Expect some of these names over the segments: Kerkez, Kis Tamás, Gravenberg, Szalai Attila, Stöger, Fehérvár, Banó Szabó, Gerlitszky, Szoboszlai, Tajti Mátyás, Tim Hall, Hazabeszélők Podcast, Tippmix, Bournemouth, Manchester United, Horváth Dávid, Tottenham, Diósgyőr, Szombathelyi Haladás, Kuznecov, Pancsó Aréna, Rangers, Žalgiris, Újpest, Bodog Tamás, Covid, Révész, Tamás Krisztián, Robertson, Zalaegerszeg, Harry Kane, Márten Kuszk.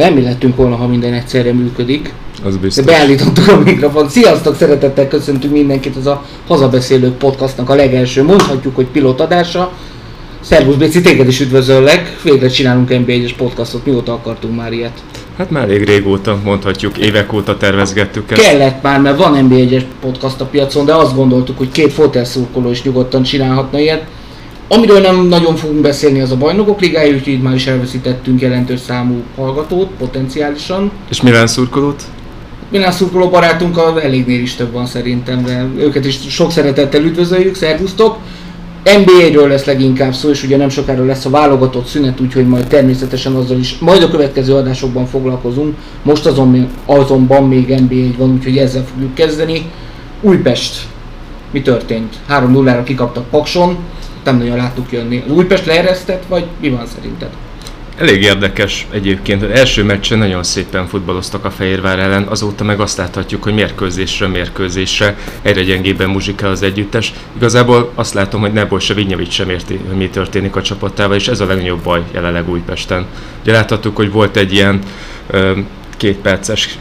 Remélettünk volna, ha minden egyszerre működik. Az biztos. De beállítottuk a mikrofon. Sziasztok, szeretettel köszöntünk mindenkit, ez a Hazabeszélők podcastnak a legelső, mondhatjuk, hogy pilotadása. Szervusz Béci, téged is üdvözöllek. Végre csinálunk NB1-es podcastot, mióta akartunk már ilyet? Hát már régóta, mondhatjuk, évek óta tervezgettük ezt. Kellett már, mert van NB1-es podcast a piacon, de azt gondoltuk, hogy két fotelszurkoló is nyugodtan csinálhatna ilyet. Amiről nem nagyon fogunk beszélni, az a Bajnokok Ligája, úgyhogy itt már is elveszítettünk jelentős számú hallgatót, potenciálisan. És Milán szurkolót? Milán szurkoló barátunkkal elégnél is több van szerintem, de őket is sok szeretettel üdvözöljük, szervusztok! NBA-ről lesz leginkább szó, és ugye nem sokára lesz a válogatott szünet, úgyhogy majd természetesen azzal is, majd a következő adásokban foglalkozunk. Most azonban még NBA van, úgyhogy ezzel fogjuk kezdeni. Újpest, mi történt? 3-0-ra kikaptak Pakson, nem nagyon láttuk jönni. Az Újpest leeresztett, vagy mi van szerinted? Elég érdekes egyébként. Az első meccsen nagyon szépen futballoztak a Fehérvár ellen, azóta meg azt láthatjuk, hogy mérkőzésre egyre gyengébben muzsikál az együttes. Igazából azt látom, hogy Nebojsa Vignjevics sem érti, hogy mi történik a csapatával, és ez a legnagyobb baj jelenleg Újpesten. Ugye láthattuk, hogy volt egy ilyen kétperces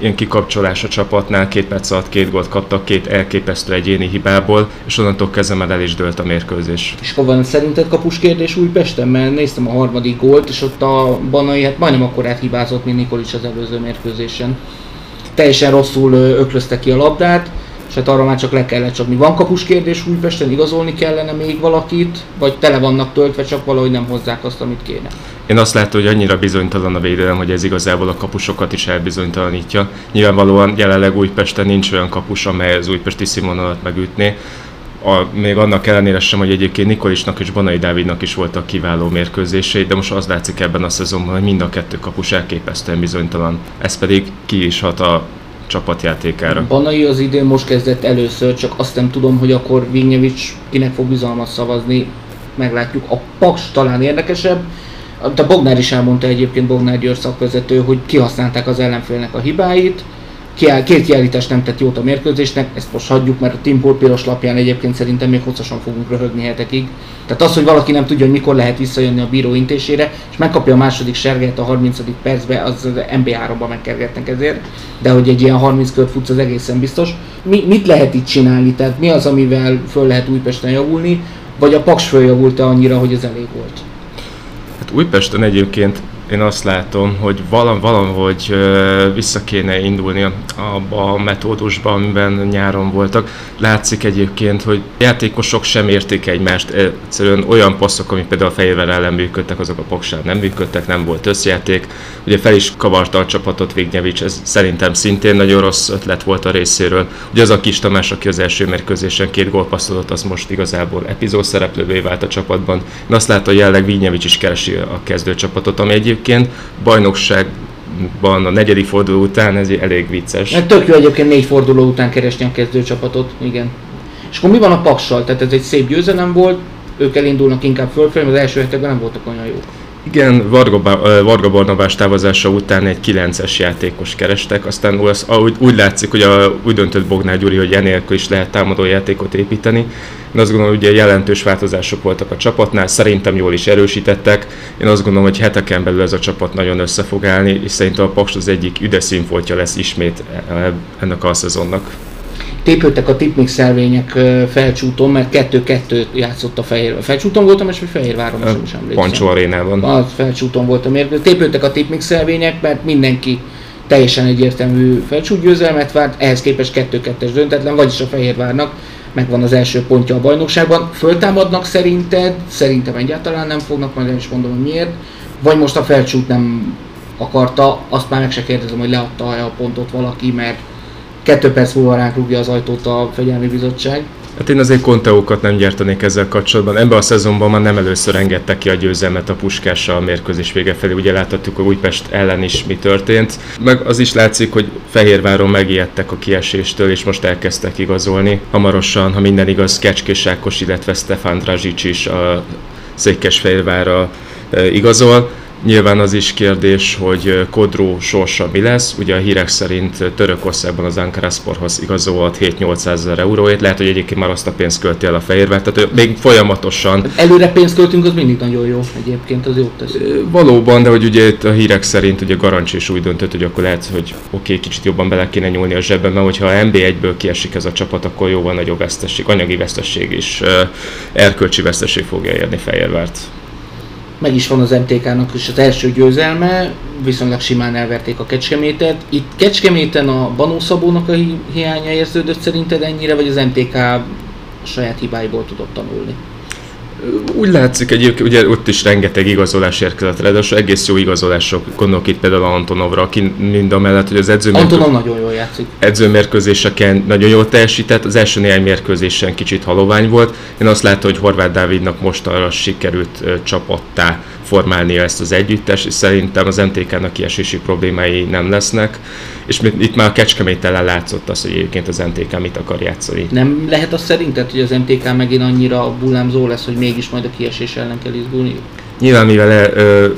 ilyen kikapcsolás a csapatnál, 2 perc alatt 2 gólt kaptak, 2 elképesztő egyéni hibából, és onnantól kezdve már el is dőlt a mérkőzés. És akkor van szerinted kapus kérdés Újpesten? Mert néztem a 3. gólt, és ott a Bonai majdnem akkorát hibázott, mint Nikolics az előző mérkőzésen. Teljesen rosszul öklözte ki a labdát, és hát arra már csak le kellett csapni. Van kapus kérdés Újpesten? Igazolni kellene még valakit? Vagy tele vannak töltve, csak valahogy nem hozzák azt, amit kéne? Én azt látom, hogy annyira bizonytalan a védelem, hogy ez igazából a kapusokat is elbizonytalanítja. Nyilvánvalóan jelenleg Újpesten nincs olyan kapus, amely az újpesti színvonalat megütné. Még annak ellenére sem, hogy egyébként Nikolicsnak és Bonai Dávidnak is voltak kiváló mérkőzései, de most az látszik ebben a szezonban, hogy mind a 2 kapus elképesztően bizonytalan. Ez pedig ki is hat a csapatjátékára. Banai az idén most kezdett először, csak azt nem tudom, hogy akkor Vignjevics kinek fog bizalmat szavazni, meglátjuk. A Paks talán érdekesebb, de Bognár is elmondta egyébként, Bognár György szakvezető, hogy kihasználták az ellenfélnek a hibáit, 2 kiállítás nem tett jót a mérkőzésnek, ezt most hagyjuk, mert a Timpol piros lapján egyébként szerintem még hosszasan fogunk röhögni hetekig. Tehát az, hogy valaki nem tudja, hogy mikor lehet visszajönni a bíró intésére, és megkapja a 2. sárgát a 30. percben, az NB3-ban megkergetnek ezért, de hogy egy ilyen 30 kört futsz, az egészen biztos. Mit lehet itt csinálni? Tehát mi az, amivel föl lehet Újpesten javulni, vagy a Paks följavult-e annyira, hogy ez elég volt? Hát Újpesten egyébként én azt látom, hogy valahogy vissza kéne indulni abba a metódusba, amiben nyáron voltak. Látszik egyébként, hogy játékosok sem értik egymást. Egyszerűen olyan passzok, amik például a Fehérvár ellen működtek, azok a Paksán nem működtek, nem volt összjáték. Ugye fel is kavarta a csapatot Vignjevics, ez szerintem szintén nagyon rossz ötlet volt a részéről. Ugye az a Kis Tamás, aki az első mérkőzésen 2 gólt passzolott, az most igazából epizód szereplővé vált a csapatban. Én azt látom, hogy jelenleg Vignjevics is keresi a kezdőcsapatot, ami egyébként bajnokságban a 4. forduló után ez elég vicces. Mert tök jó egyébként 4 forduló után keresni a kezdőcsapatot, igen. És akkor mi van a Paksal? Tehát ez egy szép győzelem volt, ők elindulnak inkább fölfelé, az első hetekben nem voltak olyan jók. Igen, Varga Barnabás távozása után egy 9-es játékos kerestek, aztán úgy látszik, hogy úgy döntött Bognár Gyuri, hogy enélkül is lehet támadó játékot építeni. Én azt gondolom, hogy ugye jelentős változások voltak a csapatnál, szerintem jól is erősítettek. Én azt gondolom, hogy heteken belül ez a csapat nagyon össze fog állni, és szerintem a Paks az egyik üdes színfoltja lesz ismét ennek a szezonnak. Tépődtek a tippmix szervények Felcsúton, mert 2-2 játszott a Fehérvár. Felcsúton voltam, és Fehérváron sem emlékszem. Pancsó Arénában. Az Felcsúton voltam érkező. Tépődtek a tippmix szervények, mert mindenki teljesen egyértelmű Felcsút győzelmet várt, ehhez képest 2-2-es döntetlen, vagyis a Fehérvárnak megvan az első pontja a bajnokságban. Föltámadnak szerinted? Szerintem egyáltalán nem fognak, majd nem is mondom, hogy miért. Vagy most a Felcsút nem akarta, azt már meg se kérdezem, hogy leadta-e a pontot valaki, mert 2 perc múlva ránk rúgja az ajtót a Fegyelmi Bizottság. Hát én azért konteókat nem gyártanék ezzel kapcsolatban. Ebben a szezonban már nem először engedtek ki a győzelmet a Puskással a mérkőzés vége felé. Ugye láthattuk, hogy Újpest ellen is mi történt. Meg az is látszik, hogy Fehérváron megijedtek a kieséstől, és most elkezdtek igazolni. Hamarosan, ha minden igaz, Kecskés Ákos, illetve Stefan Drazsics is a Székesfehérvárra igazol. Nyilván az is kérdés, hogy Kodró sorsa mi lesz. Ugye a hírek szerint Törökországban az Ankarasporhoz igazolt 7-800 ezer euróért. Lehet, hogy egyébként már azt a pénzt költi el a Fehérvár. Tehát még folyamatosan. Előre pénzt költünk, az mindig nagyon jó egyébként, az jót tesz. Valóban, de hogy ugye a hírek szerint ugye Garancs is úgy döntött, hogy akkor lehet, hogy oké, kicsit jobban bele kéne nyúlni a zsebben, mert hogyha a NB1-ből kiesik ez a csapat, akkor jóval nagyobb vesztesség, anyagi vesztesség és erkölcsi vesztesség fogja érni Fehérvárt. Meg is van az MTK-nak is az első győzelme, viszonylag simán elverték a Kecskemétet. Itt Kecskeméten a Banó Szabónak a hiánya érződött szerinted ennyire, vagy az MTK saját hibáiból tudott tanulni? Úgy látszik, egyébként ugye ott is rengeteg igazolás érkezett rá, de az egész jó igazolások, gondolok itt például Antonovra, aki mind a mellett, hogy az edzőmérkőzéseken nagyon jól teljesített, az első néhány mérkőzésen kicsit halovány volt. Én azt látom, hogy Horváth Dávidnak mostanra sikerült csapattá formálnia ezt az együttest, és szerintem az MTK-nak kiesési problémái nem lesznek, és itt már a Kecskemét ellen látszott az, hogy egyébként az MTK mit akar játszani. Nem lehet azt szerinted, hogy az MTK megint annyira bullámzó lesz, hogy mégis majd a kiesés ellen kell izgulni? Nyilván, mivel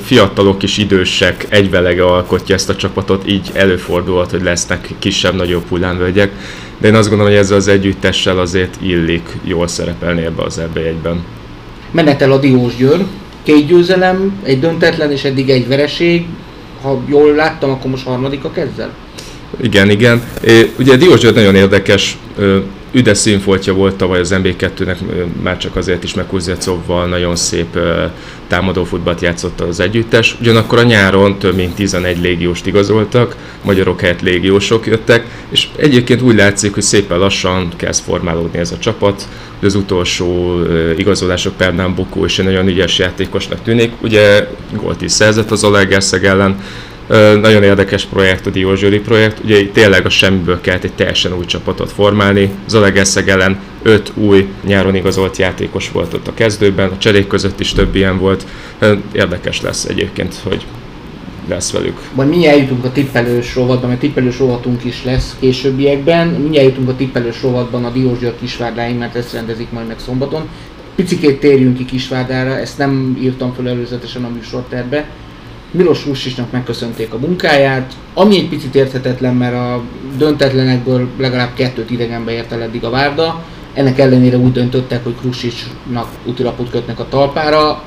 fiatalok és idősek egyvelege alkotja ezt a csapatot, így előfordulhat, hogy lesznek kisebb-nagyobb hullámvölgyek, de én azt gondolom, hogy ezzel az együttessel azért illik jól szerepelni ebbe az EB1-ben. Menetel a Diósgyőr, 2 győzelem, 1 döntetlen és eddig 1 vereség, ha jól láttam, akkor most harmadikak ezzel? Igen, igen. Ugye Diósgyőr nagyon érdekes, üdes színfoltja volt tavaly az NB2-nek, már csak azért is, mert Kuznecovval nagyon szép támadó futballt játszott az együttes. Ugyanakkor a nyáron több mint 11 légióst igazoltak, magyarok helyett légiósok jöttek, és egyébként úgy látszik, hogy szépen lassan kezd formálódni ez a csapat. Az utolsó igazolások Pernán Bukó és egy nagyon ügyes játékosnak tűnik. Ugye gólt is szerzett az Zalaegerszeg ellen. Nagyon érdekes projekt a Diósgyőri projekt, ugye tényleg a semmiből kellett egy teljesen új csapatot formálni. Zalaegerszeg ellen 5 új nyáron igazolt játékos volt ott a kezdőben, a cserék között is több ilyen volt. Érdekes lesz egyébként, hogy lesz velük. Majd mindjárt jutunk a tippelős rovatban, mert tippelős rovatunk is lesz későbbiekben. Mindjárt jutunk a tippelős rovatban a Diósgyőr Kisvárdáig, mert ezt rendezik majd meg szombaton. Picikét térjünk ki Kisvárdára, ezt nem írtam fel előzetesen a műsortervbe. Miloš Kruščićnak megköszönték a munkáját, ami egy picit érthetetlen, mert a döntetlenekből legalább 2-t idegenbe ért el eddig a Várda. Ennek ellenére úgy döntöttek, hogy Kruščićnak útilapot kötnek a talpára.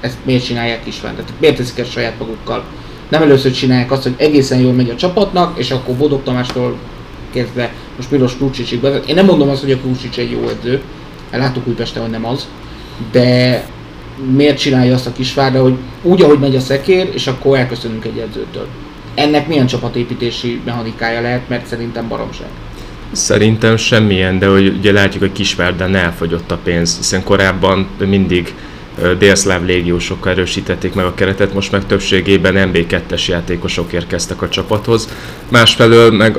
Ezt miért csinálják Kisvárdát? Miért teszik ezt saját magukkal? Nem először csinálják azt, hogy egészen jól megy a csapatnak, és akkor Bodog Tamástól kezdve most Miloš Kruščićig vezet. Én nem mondom azt, hogy a Kruščić egy jó edző. Láttuk Újpesten, hogy nem az. De miért csinálja azt a Kisvárda, hogy úgy, ahogy megy a szekér, és akkor elköszönünk egy edzőtől? Ennek milyen csapatépítési mechanikája lehet, mert szerintem baromság. Szerintem semmilyen, de hogy ugye látjuk, hogy Kisvárdán elfogyott a pénz, hiszen korábban mindig délszláv légiósokkal erősítették meg a keretet, most meg többségében NB2-es játékosok érkeztek a csapathoz. Másfelől meg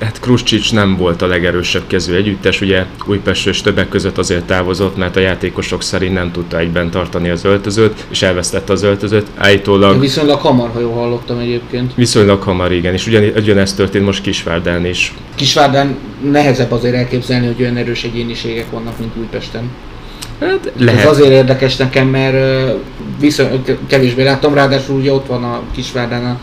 hát Kruščić nem volt a legerősebb kezű együttes, ugye Újpestről és többek között azért távozott, mert a játékosok szerint nem tudta egyben tartani az öltözőt, és elvesztette az öltözőt, állítólag. Viszonylag hamar, ha jól hallottam egyébként. Viszonylag hamar, igen, és ugyanezt történt most Kisvárdán is. Kisvárdán nehezebb azért elképzelni, hogy olyan erős egyéniségek vannak, mint Újpesten. Hát ez azért érdekes nekem, mert viszont kevésbé láttam, ráadásul ugye ott van a Kisvárdán a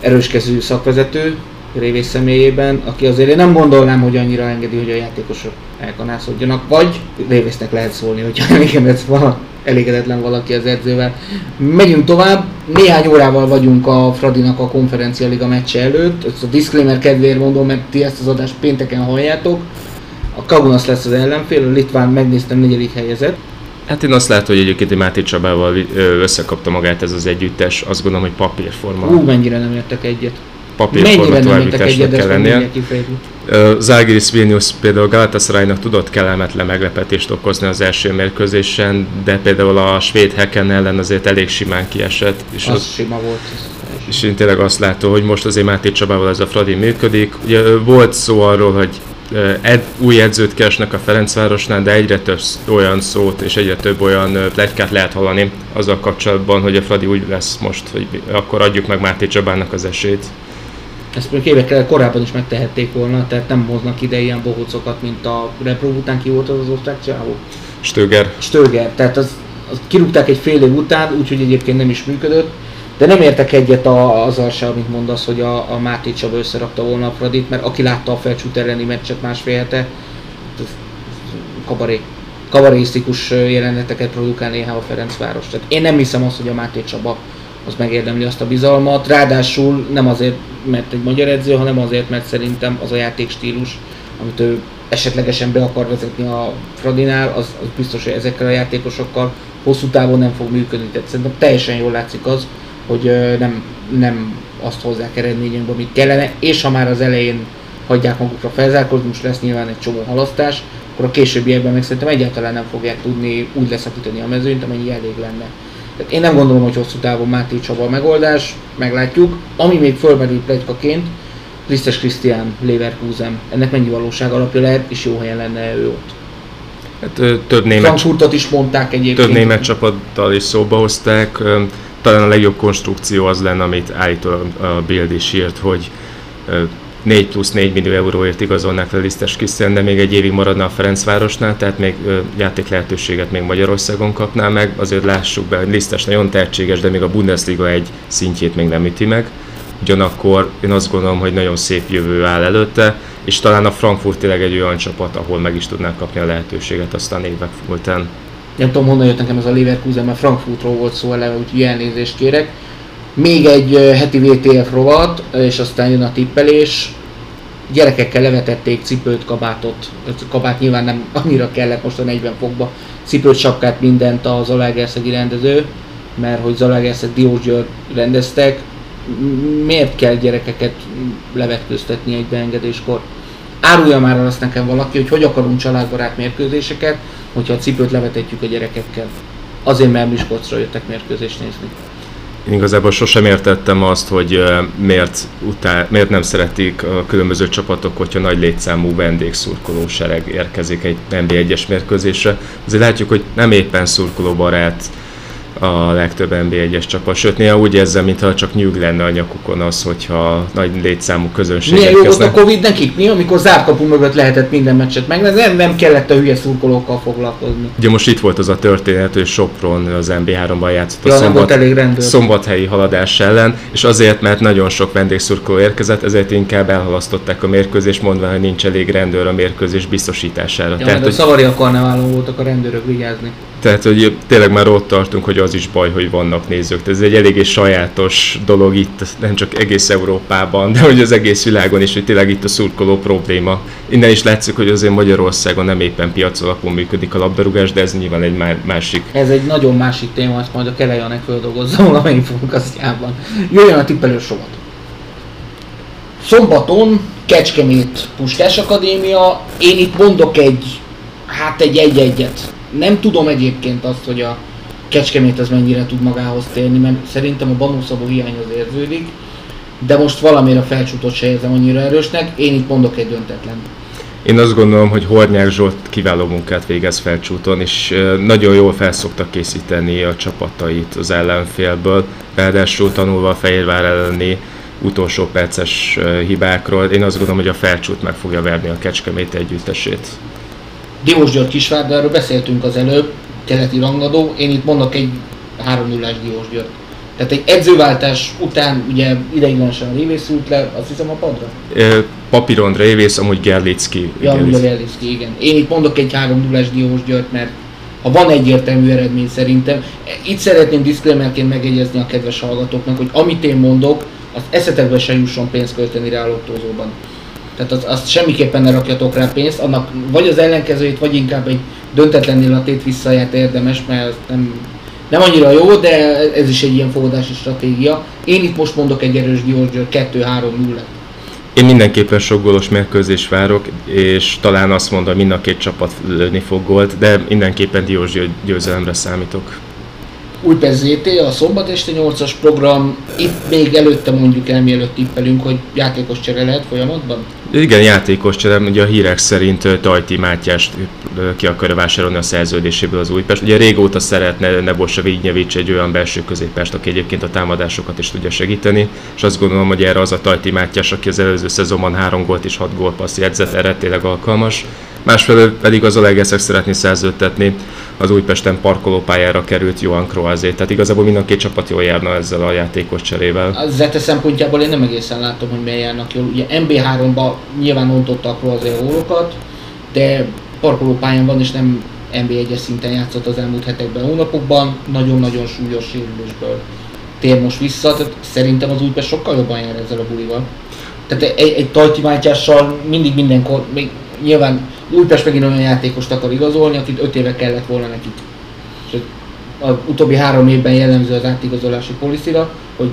erőskezű szakvezető, Révész személyében, aki azért én nem gondolnám, hogy annyira engedi, hogy a játékosok elkanászodjanak, vagy Révésznek lehet szólni, hogyha elégedett van, elégedetlen valaki az edzővel. Megyünk tovább, néhány órával vagyunk a Fradinak a Konferencia Liga meccse előtt, ezt a disclaimer kedvéért mondom, mert ti ezt az adást pénteken halljátok. A Kaunas lesz az ellenfél, a litván, megnéztem, 4. helyezett. Hát én azt látom, hogy egyébként Máté Csabával összekapta magát ez az együttes, azt gondolom, hogy papírforma. Mennyire nem értek egyet. Papírforma továbbításnak kell lennie. Žalgiris Vilnius például Galatasaraynak tudott kellemetlen meglepetést okozni az első mérkőzésen, de például a svéd Häcken ellen azért elég simán kiesett. És az sima volt. És én tényleg azt látom, hogy most azért Máté Csabával ez a Fradi működik. Ugye volt szó arról, hogy új edzőt keresnek a Ferencvárosnál, de egyre több olyan szót és egyre több olyan pletykát lehet hallani azzal kapcsolatban, hogy a Fradi úgy lesz most, hogy akkor adjuk meg Máté Csabának az esélyt. Ezt mondjuk évekkel korábban is megtehették volna, tehát nem hoznak ide ilyen bohócokat, mint a Repro után ki volt az osztrák csávó? Stöger. Tehát azt kirúgták egy fél év után, úgyhogy egyébként nem is működött. De nem értek egyet azzal se, amit mondasz, hogy a Máté Csaba összerakta volna a Fradit, mert aki látta a Felcsút elleni meccset másfél hete, kabarésztikus jeleneteket produkál néha a Ferencváros. Tehát én nem hiszem azt, hogy a Máté Csaba az megérdemli azt a bizalmat, ráadásul nem azért, mert egy magyar edző, hanem azért, mert szerintem az a játékstílus, amit ő esetlegesen be akar vezetni a Fradinál, az biztos, hogy ezekkel a játékosokkal hosszú távon nem fog működni. Tehát szerintem teljesen jól látszik az, hogy nem azt hozzák eredményekbe, amit kellene, és ha már az elején hagyják magukra felzárkózni, most lesz nyilván egy csomó halasztás, akkor a későbbiekben meg szerintem egyáltalán nem fogják tudni úgy leszakítani a mezőnyt, amennyi elég lenne. Tehát én nem gondolom, hogy hosszú távon Máté Csaba a megoldás, meglátjuk. Ami még fölmerül pletykaként, Krisztes Krisztián, Leverkusen. Ennek mennyi valóság alapja lehet, és jó helyen lenne ő ott. Hát, Frankfurtot is mondták egyébként. Több német csapattal is szóba hozták. Talán a legjobb konstrukció az lenne, amit állítólag a Bild is írt, hogy 4 plusz 4 millió euróért igazolnák fel Krisztes Krisztián, de még egy évig maradna a Ferencvárosnál, tehát még játék lehetőséget még Magyarországon kapná meg. Azért lássuk be, hogy Krisztes nagyon tehetséges, de még a Bundesliga egy szintjét még nem üti meg. Ugyanakkor én azt gondolom, hogy nagyon szép jövő áll előtte, és talán a Frankfurt tényleg egy olyan csapat, ahol meg is tudnák kapni a lehetőséget aztán évek múltán. Nem tudom, honnan jött nekem ez a Leverkusen, mert Frankfurtról volt szó eleve, úgyhogy elnézést kérek. Még egy heti VTF rovat, és aztán jön a tippelés. Gyerekekkel levetették cipőt, kabátot. Kabát nyilván nem annyira kellett most a 40 fokba. Cipőt, sapkát, mindent a zalaegerszegi rendező, mert hogy Zalaegerszeg Diósgyőr rendeztek. Miért kell gyerekeket levetkőztetni egy beengedéskor? Árulja már azt nekem valaki, hogy akarunk családbarát mérkőzéseket, hogyha a cipőt levetetjük a gyerekekkel. Azért, mert Miskolcra jöttek mérkőzést nézni. Én igazából sosem értettem azt, hogy miért nem szeretik a különböző csapatok, hogyha nagy létszámú vendégszurkolósereg érkezik egy NB1-es mérkőzésre. Azért látjuk, hogy nem éppen szurkolóbarát a legtöbb NB1-es csapat, sőt néha úgy érzem, mintha csak nyűg lenne a nyakukon az, hogyha nagy létszámú közönség érkeznek. Milyen jó volt a Covid nekik, mi? Amikor zárt kapu mögött lehetett minden meccset megnézni, nem kellett a hülye szurkolókkal foglalkozni. Ugye most itt volt az a történet, hogy Sopron az NB3-ban játszott a szombathelyi haladás ellen, és azért, mert nagyon sok vendégszurkoló érkezett, ezért inkább elhalasztották a mérkőzést, mondva, hogy nincs elég rendőr a mérkőzés biztosítására. Ja, tehát, hogy Szavari karneválon voltak a rendőrök vigyázni. Tehát, hogy tényleg már ott tartunk, hogy az is baj, hogy vannak nézők. Tehát ez egy eléggé sajátos dolog itt, nem csak egész Európában, de hogy az egész világon is, hogy tényleg itt a szurkoló probléma. Innen is látszik, hogy azért Magyarországon nem éppen piac alapon működik a labdarúgás, de ez nyilván egy másik. Ez egy nagyon másik téma, ezt majd a Kelejanek földolgozza valamelyik fogasztjában. Jöjjön a tippelős rovat. Szombaton Kecskemét Puskás Akadémia. Én itt mondok egy 1-1-et. Nem tudom egyébként azt, hogy a Kecskemét ez mennyire tud magához térni, mert szerintem a Banószabó hiány az érződik, de most valamire Felcsútot se érzem annyira erősnek, én itt mondok egy döntetlen. Én azt gondolom, hogy Hornyák Zsolt kiváló munkát végez Felcsúton, és nagyon jól felszoktak készíteni a csapatait az ellenfélből, ráadásul tanulva a Fehérvár elleni utolsó perces hibákról. Én azt gondolom, hogy a Felcsút meg fogja verni a Kecskemét együttesét. Diósgyőr Kisvárda, erről beszéltünk az előbb, keleti rangadó, én itt mondok egy 3-0-ás Diósgyőr. Tehát egy edzőváltás után ugye ideiglenesen Révész ült le, azt hiszem a padra? Papíron Révész, amúgy Gerlitszky. Ja, amúgy Gerlitszky, igen. Én itt mondok egy 3-0-ás Diósgyőrt, mert ha van egyértelmű eredmény szerintem, itt szeretném diszklémerként megjegyezni a kedves hallgatóknak, hogy amit én mondok, az eszetekbe se jusson pénzt költeni rá a lottózóban. Tehát azt semmiképpen ne rakjatok rá pénzt, annak vagy az ellenkezőjét, vagy inkább egy döntetlennél a tét visszaját érdemes, mert nem annyira jó, de ez is egy ilyen fogadási stratégia. Én itt most mondok egy erős Diósgyőr 2-3-0-et. Én mindenképpen sok gólos mérkőzést várok, és talán azt mondom, mind a két csapat lőni fog gólt, de mindenképpen Diósgyőr győzelemre számítok. Újpest ZT, a szombat este 8-as program, itt még előtte mondjuk el, mielőtt tippelünk, hogy játékos csere lehet folyamatban? Igen, játékos csere, ugye a hírek szerint Tajti Mátyást ki akarja vásárolni a szerződéséből az Újpest. Ugye régóta szeretne Nebojsa Vignjevics egy olyan belső középpást, aki egyébként a támadásokat is tudja segíteni, és azt gondolom, hogy erre az a Tajti Mátyás, aki az előző szezonban 3 gólt és 6 gólpasszt jegyzett, erre tényleg alkalmas. másfelől pedig az Zalaegerszeg szeretné szerződtetni az Újpesten parkolópályára került Johan Croizet. Tehát igazából mind a két csapat jól járna ezzel a játékos cserével. A Zete szempontjából én nem egészen látom, hogy miért járnak jól. Ugye NB3-ban nyilván ontotta a Croizet órokat, de parkolópályán van és nem NB1-es szinten játszott az elmúlt hetekben, hónapokban, nagyon-nagyon súlyos sérülésből tér most vissza, tehát szerintem az Újpest sokkal jobban jár ezzel a bulival. Tehát egy Tajti Mátyással mindig mindenkor, még nyilván Újpest megint olyan játékost akar igazolni, akit 5 éve kellett volna nekik. És az utóbbi 3 évben jellemző az átigazolási policira, hogy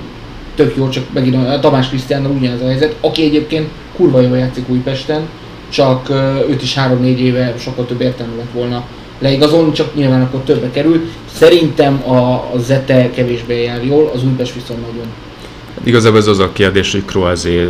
tök jó, csak megint a Tamás Krisztiánnal ugyanaz a helyzet, aki egyébként kurva jól játszik Újpesten, csak őt is 3-4 éve sokkal több értelme lett volna leigazolni, csak nyilván akkor többe kerül. Szerintem a Zete kevésbé jár jól, az Újpest viszont nagyon. Igazából ez az a kérdés, hogy Croizet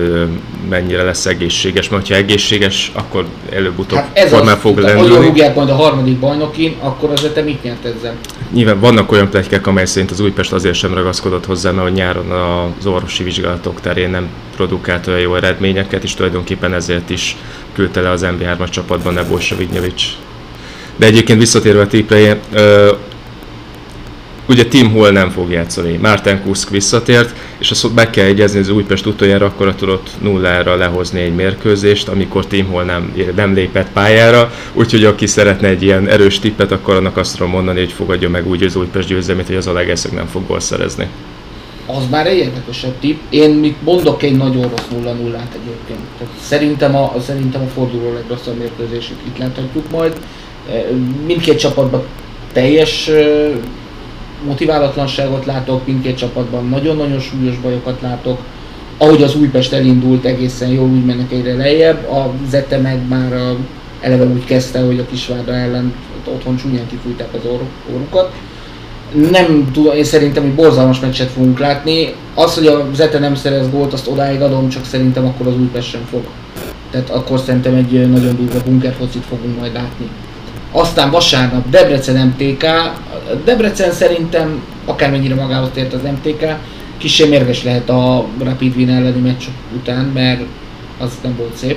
mennyire lesz egészséges, mert ha egészséges, akkor előbb-utóbb hát formán fog lendülni. Ha rúgják majd a harmadik bajnokin, akkor az Zete mit nyert ezzel? Nyilván vannak olyan pletykák, amely szerint az Újpest azért sem ragaszkodott hozzá, mert nyáron az orvosi vizsgálatok terén nem produkált olyan jó eredményeket, és tulajdonképpen ezért is küldte le az NB3-as csapatban Nebojsa Vignjevics. De egyébként visszatérve a tippre, ugye Tim Hall nem fog játszani, Márten Kuszk visszatért, és azt meg kell egyezni, az Újpest utoljára akkor tudott 0-ra lehozni egy mérkőzést, amikor Tim Hall nem lépett pályára, úgyhogy aki szeretne egy ilyen erős tippet, akkor annak azt tudom mondani, hogy fogadja meg úgy az Újpest győzelmét, hogy az Zalaegerszeg nem fog gól szerezni. Az már egy érdekesebb tipp. Én mit mondok, egy nagyon rossz 0-0-át egyébként. Tehát szerintem a forduló legrosszabb mérkőzésük itt láthatjuk majd. Mindkét csapatban teljes motiválatlanságot látok, mindkét csapatban nagyon-nagyon súlyos bajokat látok. Ahogy az Újpest elindult egészen jól, úgy mennek egyre lejjebb. A Zete meg már eleve úgy kezdte, hogy a Kisvárda ellen otthon csúnyán kifújták az orrukat. Nem tudom, én szerintem egy borzalmas meccset fogunk látni. Az, hogy a Zete nem szerez gólt, azt odáig adom, csak szerintem akkor az Újpest sem fog. Tehát akkor szerintem egy nagyon durva bunkerfocit fogunk majd látni. Aztán vasárnap Debrecen MTK. Debrecen szerintem akármennyire magához tért az MTK, kissé mérges lehet a Rapid Wien elleni meccs után, mert az nem volt szép.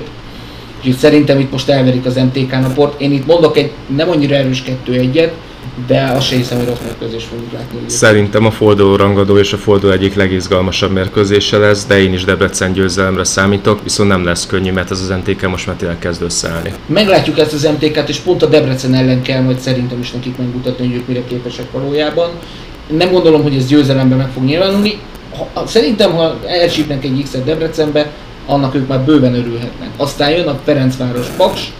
Úgyhogy szerintem itt most elverik az MTK napot. Én itt mondok egy nem annyira erős 2-1-et, de azt sem hiszem, hogy rossz mérkőzés fogjuk látni. Szerintem a forduló rangadó és a forduló egyik legizgalmasabb mérkőzése lesz, de én is Debrecen győzelemre számítok, viszont nem lesz könnyű, mert ez az MTK most már tényleg kezd összeállni. Meglátjuk ezt az MTK-t, és pont a Debrecen ellen kell majd szerintem is nekik megmutatni, hogy ők mire képesek valójában. Nem gondolom, hogy ez győzelemben meg fog nyilvánulni. Szerintem, ha elcsípnek egy X-et Debrecenbe, annak ők már bőven örülhetnek. Aztán jön a Ferencváros Paks.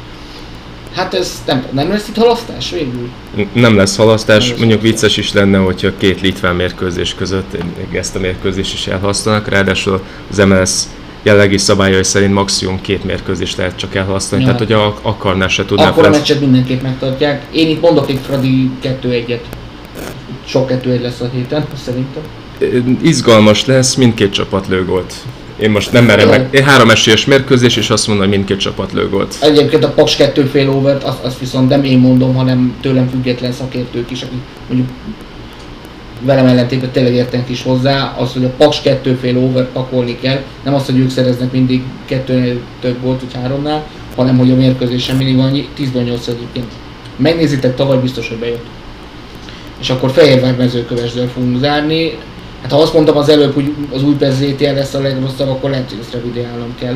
Hát ez nem lesz itt halasztás végül? Nem lesz halasztás, mondjuk vicces is lenne, hogyha két litván mérkőzés között még ezt a mérkőzést is elhasználnak, ráadásul az MLS jellegi szabályai szerint maximum 2 mérkőzést lehet csak elhasználni, tehát hogyha akarná se tudná. Akkor a meccset mindenképp megtartják. Én itt mondok egy Fradi 2-1-et. Sok 2-1 lesz a héten, szerintem. Izgalmas lesz, mindkét csapat lő gólt. Én most nem merem meg. Én 3 esélyes mérkőzés, és azt mondom, hogy mindkét csapat lő gólt. Egyébként a Paks 2,5 overt, azt viszont nem én mondom, hanem tőlem független szakértők is, akik mondjuk velem ellentétben tényleg értenek is hozzá, az, hogy a Paks 2,5 overt pakolni kell, nem az, hogy ők szereznek mindig 2-nél több gólt, vagy 3-nál, hanem hogy a mérkőzésen mindig annyi 10-8 egyébként. Megnézitek, tavaly biztos, hogy bejött. És akkor Fehérvár Mezőkövesdől fogunk zárni. Hát ha azt mondtam az előbb, hogy az Újpest ZTL lesz a legrosszabb, akkor lehet, hogy ezt revideálnom kell.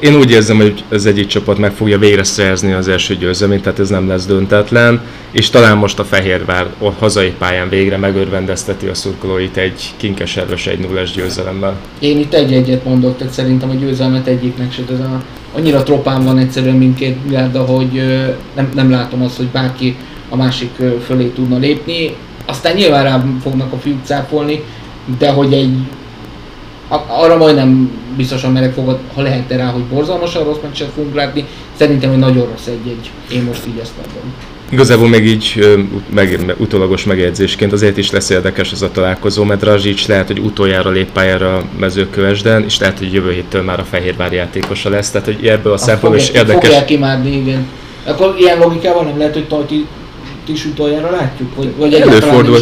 Én úgy érzem, hogy az egyik csapat meg fogja végre szerezni az első győzelmét, tehát ez nem lesz döntetlen, és talán most a Fehérvár a hazai pályán végre megörvendezteti a szurkolóit egy kinkeserves 1-0-es győzelemmel. Én itt 1-1-et mondok, tehát szerintem a győzelmet egyiknek se, ez annyira tropán van egyszerűen mindkét gárda, hogy nem látom azt, hogy bárki a másik fölé tudna lépni. Aztán nyilván rá fognak a fiúk cápolni, de hogy arra majdnem biztosan merek fogad, ha lehetne rá, hogy borzalmasan rossz meccset fogunk látni, szerintem egy nagyon rossz 1-1, én most így ezt mondom. Igazából még így utólagos megjegyzésként azért is lesz érdekes ez a találkozó, mert Drazsics lehet, hogy utoljára lép pályára a Mezőkövesden, és lehet, hogy jövő héttől már a Fehérvár játékosa lesz, tehát hogy ebből a szempontból is érdekes. Fogják imádni, igen. Akkor ilyen logikával nem lehet, hogy Tajti is utoljára látjuk, vagy előfordul,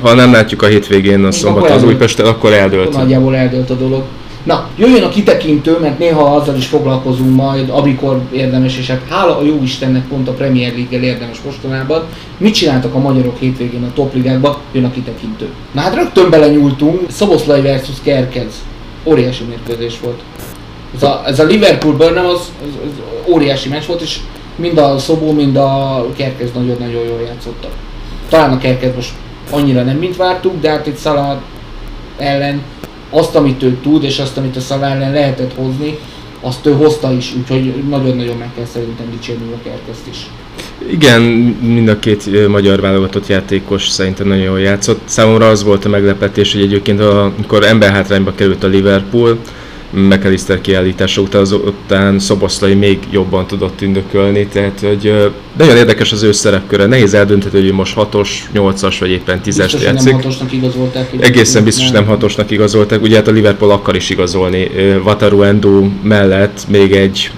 ha nem látjuk a hétvégén a szombaton az Újpesten, akkor eldőlt. Nagyjából eldőlt a dolog. Na, jöjjön a kitekintő, mert néha azzal is foglalkozunk majd, amikor érdemes, és hát hála a jó Istennek pont a Premier League-gel érdemes mostanában. Mit csináltak a magyarok hétvégén a topligákban? Jön a kitekintő. Na hát rögtön belenyúltunk, Szoboszlai versus Kerkez. Óriási mérkőzés volt. Ez a Liverpool Burnham az óriási meccs volt, és mind a Szobó, mind a Kerkez nagyon-nagyon jól játszottak. Talán a Kerkez most annyira nem, mint vártuk, de hát itt Szalah ellen azt, amit ő tud, és azt, amit a Szalah ellen lehetett hozni, azt ő hozta is, úgyhogy nagyon-nagyon meg kell szerintem dicsérni a Kerkezt is. Igen, mind a két magyar válogatott játékos szerintem nagyon jól játszott. Számomra az volt a meglepetés, hogy egyébként amikor emberhátrányba került a Liverpool, McAllister kiállítása után Szoboszlai még jobban tudott ündökölni, tehát hogy nagyon érdekes az ő szerepköre. Nehéz eldönthető, hogy most 6-os, 8-as vagy éppen 10-est játszik. Nem 6-osnak igazolták. Egészen biztos nem 6-osnak igazolták, ugye hát a Liverpool akar is igazolni. Wataru Endo mellett még egy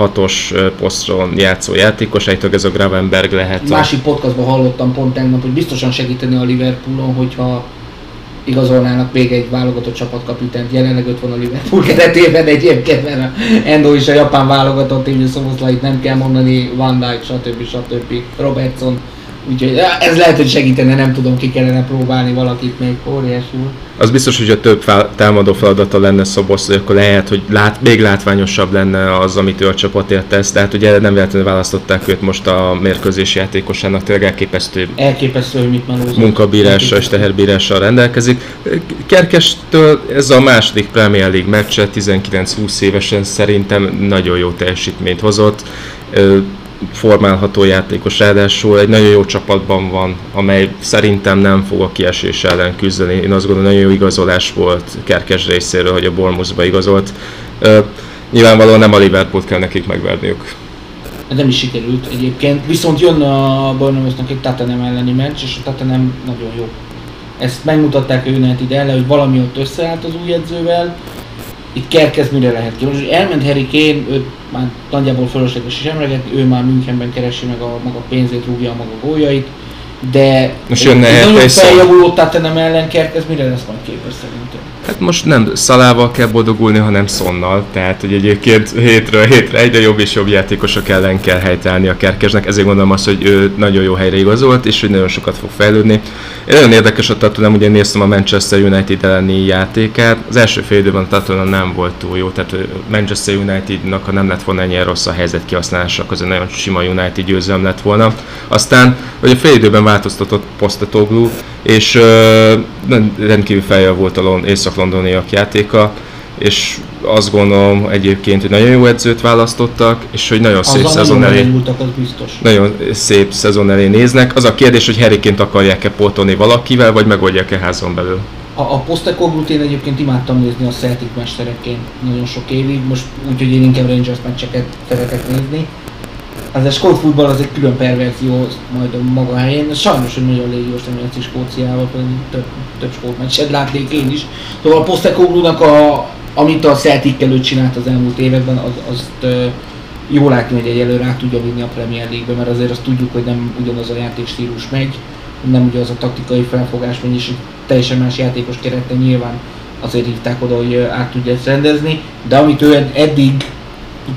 6-os posztron játszó játékos, állítólag ez a Gravenberg lehet. Másik podcastban hallottam pont tegnap, hogy biztosan segíteni a Liverpoolon, hogyha igazolnának még egy válogatott csapatkapitányt, jelenleg 5 van a Liverpool keretében egyébként, mert Endo is a japán válogatott, így Szoboszlait nem kell mondani, Van Dijk, stb. Robertson, úgyhogy ez lehet, hogy segítene, nem tudom, ki kellene próbálni valakit még, óriásul. Az biztos, hogy ha több támadó feladata lenne Szoboszlai, akkor lehet, hogy még látványosabb lenne az, amit ő a csapatért tesz. Tehát ugye nem véletlenül választották őt most a mérkőzés játékosának, tényleg elképesztő, hogy mit manózott. Munkabírással és teherbírással rendelkezik. Kerkestől ez a második Premier League meccse, 19-20 évesen szerintem nagyon jó teljesítményt hozott. Formálható játékos, ráadásul egy nagyon jó csapatban van, amely szerintem nem fog a kiesés ellen küzdeni. Én azt gondolom, nagyon jó igazolás volt Kerkes részéről, hogy a Bournemouthba igazolt. Nyilvánvalóan nem a Liverpoolt kell nekik megverniük. Nem is sikerült egyébként, viszont jön a Bournemouthnak egy Tottenham elleni meccs, és a Tottenham nagyon jó. Ezt megmutatták a United ellen, hogy valami ott összeállt az új edzővel. Itt Kerkez mire lehet ki? Most elment Harry Kane, őt már nagyjából fölösleges is emlegetni, ő már Münchenben keresi meg a maga pénzét, rúgja a maga góljait, de egy nagyon feljavuló Tottenham ellen Kerkez mire lesz majd képes szerintem? Hát most nem Szalával kell boldogulni, hanem Sonnal, tehát hogy egyébként hétről hétre egyre jobb és jobb játékosok ellen kell helytállni a Kerkeznek, ezért gondolom azt, hogy ő nagyon jó helyre igazolt, és hogy nagyon sokat fog fejlődni. Én nagyon érdekes a Tottenham, ugye néztem a Manchester United elleni játékát, az első fél időben a Tottenham nem volt túl jó, tehát Manchester Unitednak, ha nem lett volna ennyire rossz a helyzet kihasználása, az egy nagyon sima United győzelem lett volna. Aztán ugye fél időben változtatott Postecoglou, és rendkívül feljavult a észak-londoniak játéka, és azt gondolom egyébként, hogy nagyon jó edzőt választottak, és hogy nagyon szép szezon elé néznek. Az a kérdés, hogy Harry Kane-t akarják-e pótolni valakivel, vagy megoldják-e házon belül? A Postecoglut én egyébként imádtam nézni a Celtic mestereként nagyon sok évig, most úgyhogy én inkább Rangers meccseket szeretek nézni. Az a skót futball az egy külön perverzió majd a maga helyén. Sajnos, hogy nagyon légiós nem játszik Skóciával, több skót meccset látnék én is. Szóval a Postecoglúnak, amit a Celtic-kel ő csinált az elmúlt években, azt jól látni, hogy egyelőre át tudja vinni a Premier League-be, mert azért azt tudjuk, hogy nem ugyanaz a játékstílus megy, nem ugyanaz a taktikai felfogás megy, és teljesen más játékos kerette nyilván azért hívták oda, hogy át tudja ezt rendezni, de amit ő eddig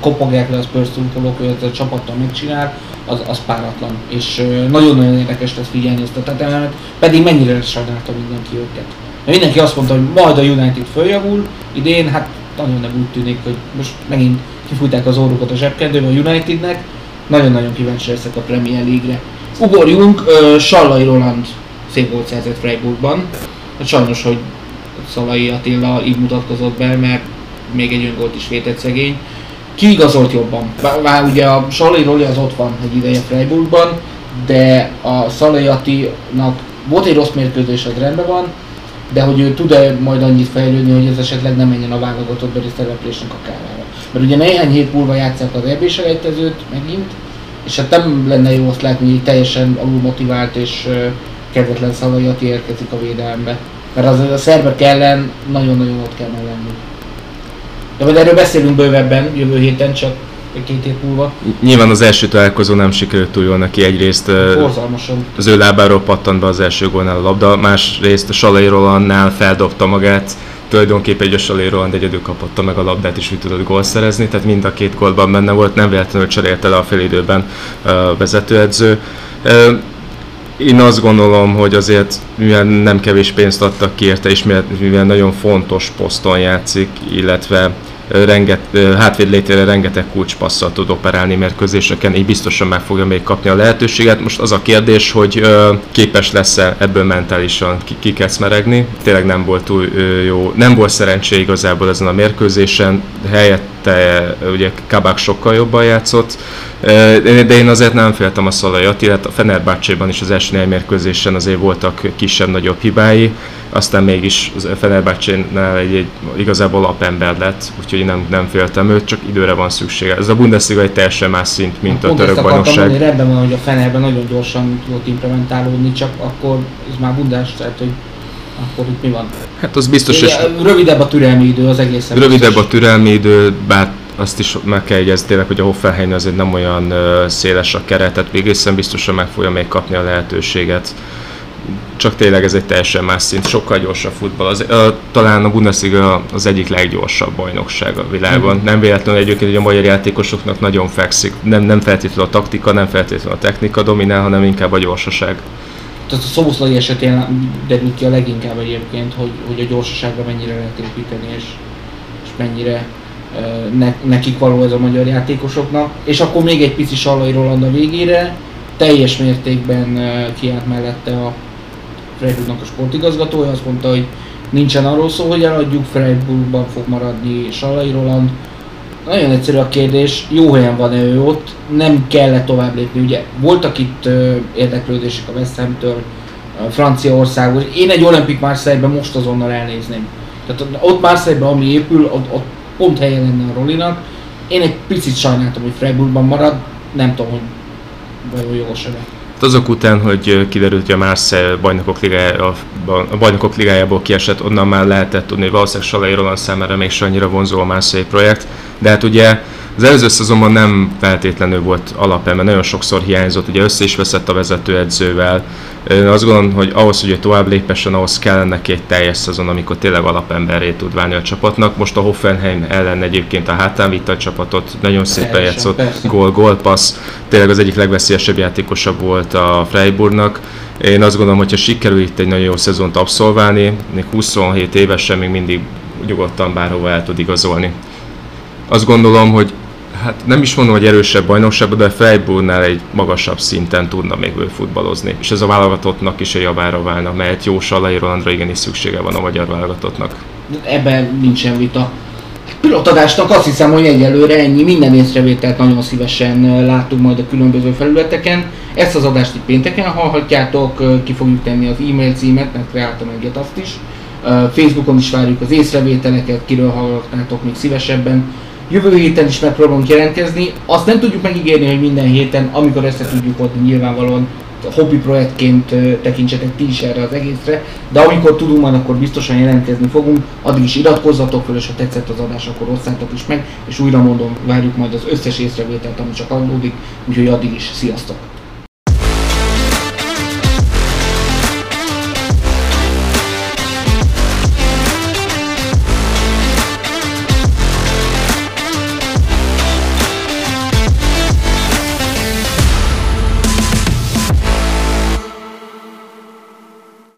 kopogják le a Spurs-szurkolók, hogy a csapattal megcsinál, az páratlan. És nagyon-nagyon érdekes lesz figyelni ezt a Tottenhamet, pedig mennyire sajnálta mindenki őket. Mert mindenki azt mondta, hogy majd a United följavul, idén hát nagyon nem úgy tűnik, hogy most megint kifújták az orrukat a zsebkendőbe a Unitednek, nagyon-nagyon kíváncsi leszek a Premier League-re. Ugorjunk, Sallai Roland szép gólt szerzett Freiburgban. Sajnos, hogy Szalai Attila így mutatkozott be, mert még egy öngólt is vétett szegény. Ki igazolt jobban? Már ugye a Sallai Roli az ott van egy ideje Freiburgban, de a Szalai Attinak volt egy rossz mérkőzés, az rendben van, de hogy ő tud-e majd annyit fejlődni, hogy ez esetleg nem menjen a válogatottbeli szereplésnek a kárára. Mert ugye néhány hét múlva játsszák az EB-selejtezőt megint, és hát nem lenne jó azt látni, hogy teljesen alulmotivált és kedvetlen Szalai Atti érkezik a védelembe. Mert azért a szerbek ellen nagyon-nagyon ott kell lenni. De majd erről beszélünk bővebben jövő héten, csak két hét múlva. Nyilván az első találkozó nem sikerült túl jól neki, egyrészt az ő lábáról pattant be az első gólnál a labda, másrészt Sallai Rolandnál feldobta magát, tulajdonképpen egy a Sallai Roland egyedül kapotta meg a labdát, és úgy tudott gólt szerezni, tehát mind a két gólban benne volt, nem véletlenül cserélte le a félidőben vezetőedző. Én azt gondolom, hogy azért mivel nem kevés pénzt adtak ki érte, és mivel nagyon fontos poszton játszik, illetve hátvéd létére rengeteg kulcspasszal tud operálni mérkőzéseken, így biztosan meg fogja még kapni a lehetőséget. Most az a kérdés, hogy képes lesz-e ebből mentálisan kikecmeregni. Tényleg nem volt túl jó, nem volt szerencsé igazából ezen a mérkőzésen, helyette ugye Kabak sokkal jobban játszott, de én azért nem féltem a Szalai Attilát, a Fenerbahcséban is az első mérkőzésen azért voltak kisebb-nagyobb hibái, aztán mégis a Fenerbahcsénál egy igazából lapember lett, úgyhogy nem féltem őt, csak időre van szüksége. Ez a Bundesliga egy teljesen más szint, mint a török bajnokság. Pont ebben van, hogy a Fenerben nagyon gyorsan tudott implementálódni, csak akkor ez már Bundes, tehát hogy akkor itt mi van? Hát az biztos, és rövidebb a türelmi idő az egészen. Rövidebb biztos. A türelmi idő, bár azt is meg kell jegyezni tényleg, hogy a Hoffenheim azért nem olyan széles a keret, tehát egészen biztosan meg fogja még kapni a lehetőséget. Csak tényleg ez egy teljesen más szint, sokkal gyorsabb futball. Talán a Bundesliga az egyik leggyorsabb bajnokság a világon. Mm. Nem véletlenül egyébként, hogy a magyar játékosoknak nagyon fekszik. Nem feltétlenül a taktika, nem feltétlenül a technika dominál, hanem inkább a gyorsaság. Tehát a Szoboszlai esetén derül ki a leginkább egyébként, hogy a gyorsaságra mennyire lehet építeni, és mennyire nekik való ez a magyar játékosoknak. És akkor még egy pici Sallai Roland a végére, teljes mértékben kiállt mellette a Freiburgnak a sportigazgatója, azt mondta, hogy nincsen arról szó, hogy eladjuk, Freiburgban fog maradni Sallai Roland. Nagyon egyszerű a kérdés, jó helyen van-e ő ott, nem kell tovább lépni, ugye voltak itt érdeklődések a West Ham-től, Franciaországhoz, én egy Olympique Marseille-ben most azonnal elnézném. Tehát ott Marseille-ben, ami épül, ott pont helyen lenne a Rolinak, én egy picit sajnáltam, hogy Freiburgban marad, nem tudom, hogy vajon jogos-e. Azok után, hogy kiderült, hogy a Marseille bajnokok ligájából kiesett, onnan már lehetett tudni, hogy valószínűleg Sallai Roland számára még se annyira vonzó a Marseille projekt. De hát ugye az előző szezonban nem feltétlenül volt alapelme, nagyon sokszor hiányzott, ugye össze is veszett a vezetőedzővel. Azt gondolom, hogy ahhoz, hogy tovább lépessen, ahhoz kellene egy teljes szezon, amikor tényleg alapemberré tud válni a csapatnak. Most a Hoffenheim ellen egyébként a hátán vitte a csapatot, nagyon szépen játszott, gól-gólpassz. Tényleg az egyik legveszélyesebb játékosa volt a Freiburgnak. Én azt gondolom, hogyha sikerül itt egy nagyon jó szezont abszolválni, még 27 évesen még mindig nyugodtan bárhova el tud igazolni. Azt gondolom, hogy hát nem is mondom, hogy erősebb bajnokság, de Freiburgnál egy magasabb szinten tudna még ő futballozni. És ez a válogatottnak is a javára válna, mert jó Sallai Rolandra igenis szüksége van a magyar válogatottnak. Ebben nincsen vita. Pilotadásnak azt hiszem, hogy egyelőre ennyi, minden észrevételt nagyon szívesen látunk majd a különböző felületeken. Ezt az adást itt pénteken hallhatjátok, ki fogjuk tenni az e-mail címet, mert kreáltam egyet azt is. Facebookon is várjuk az észrevételeket, kiről hallgatnátok még szívesebben. Jövő héten is megpróbálunk jelentkezni, azt nem tudjuk megígérni, hogy minden héten, amikor ezt tudjuk adni, nyilvánvalóan hobby projektként tekintsetek ti is erre az egészre, de amikor tudunk majd, akkor biztosan jelentkezni fogunk, addig is iratkozzatok föl, és ha tetszett az adás, akkor osszátok is meg, és újra mondom, várjuk majd az összes észrevételt, ami csak adódik, úgyhogy addig is, sziasztok!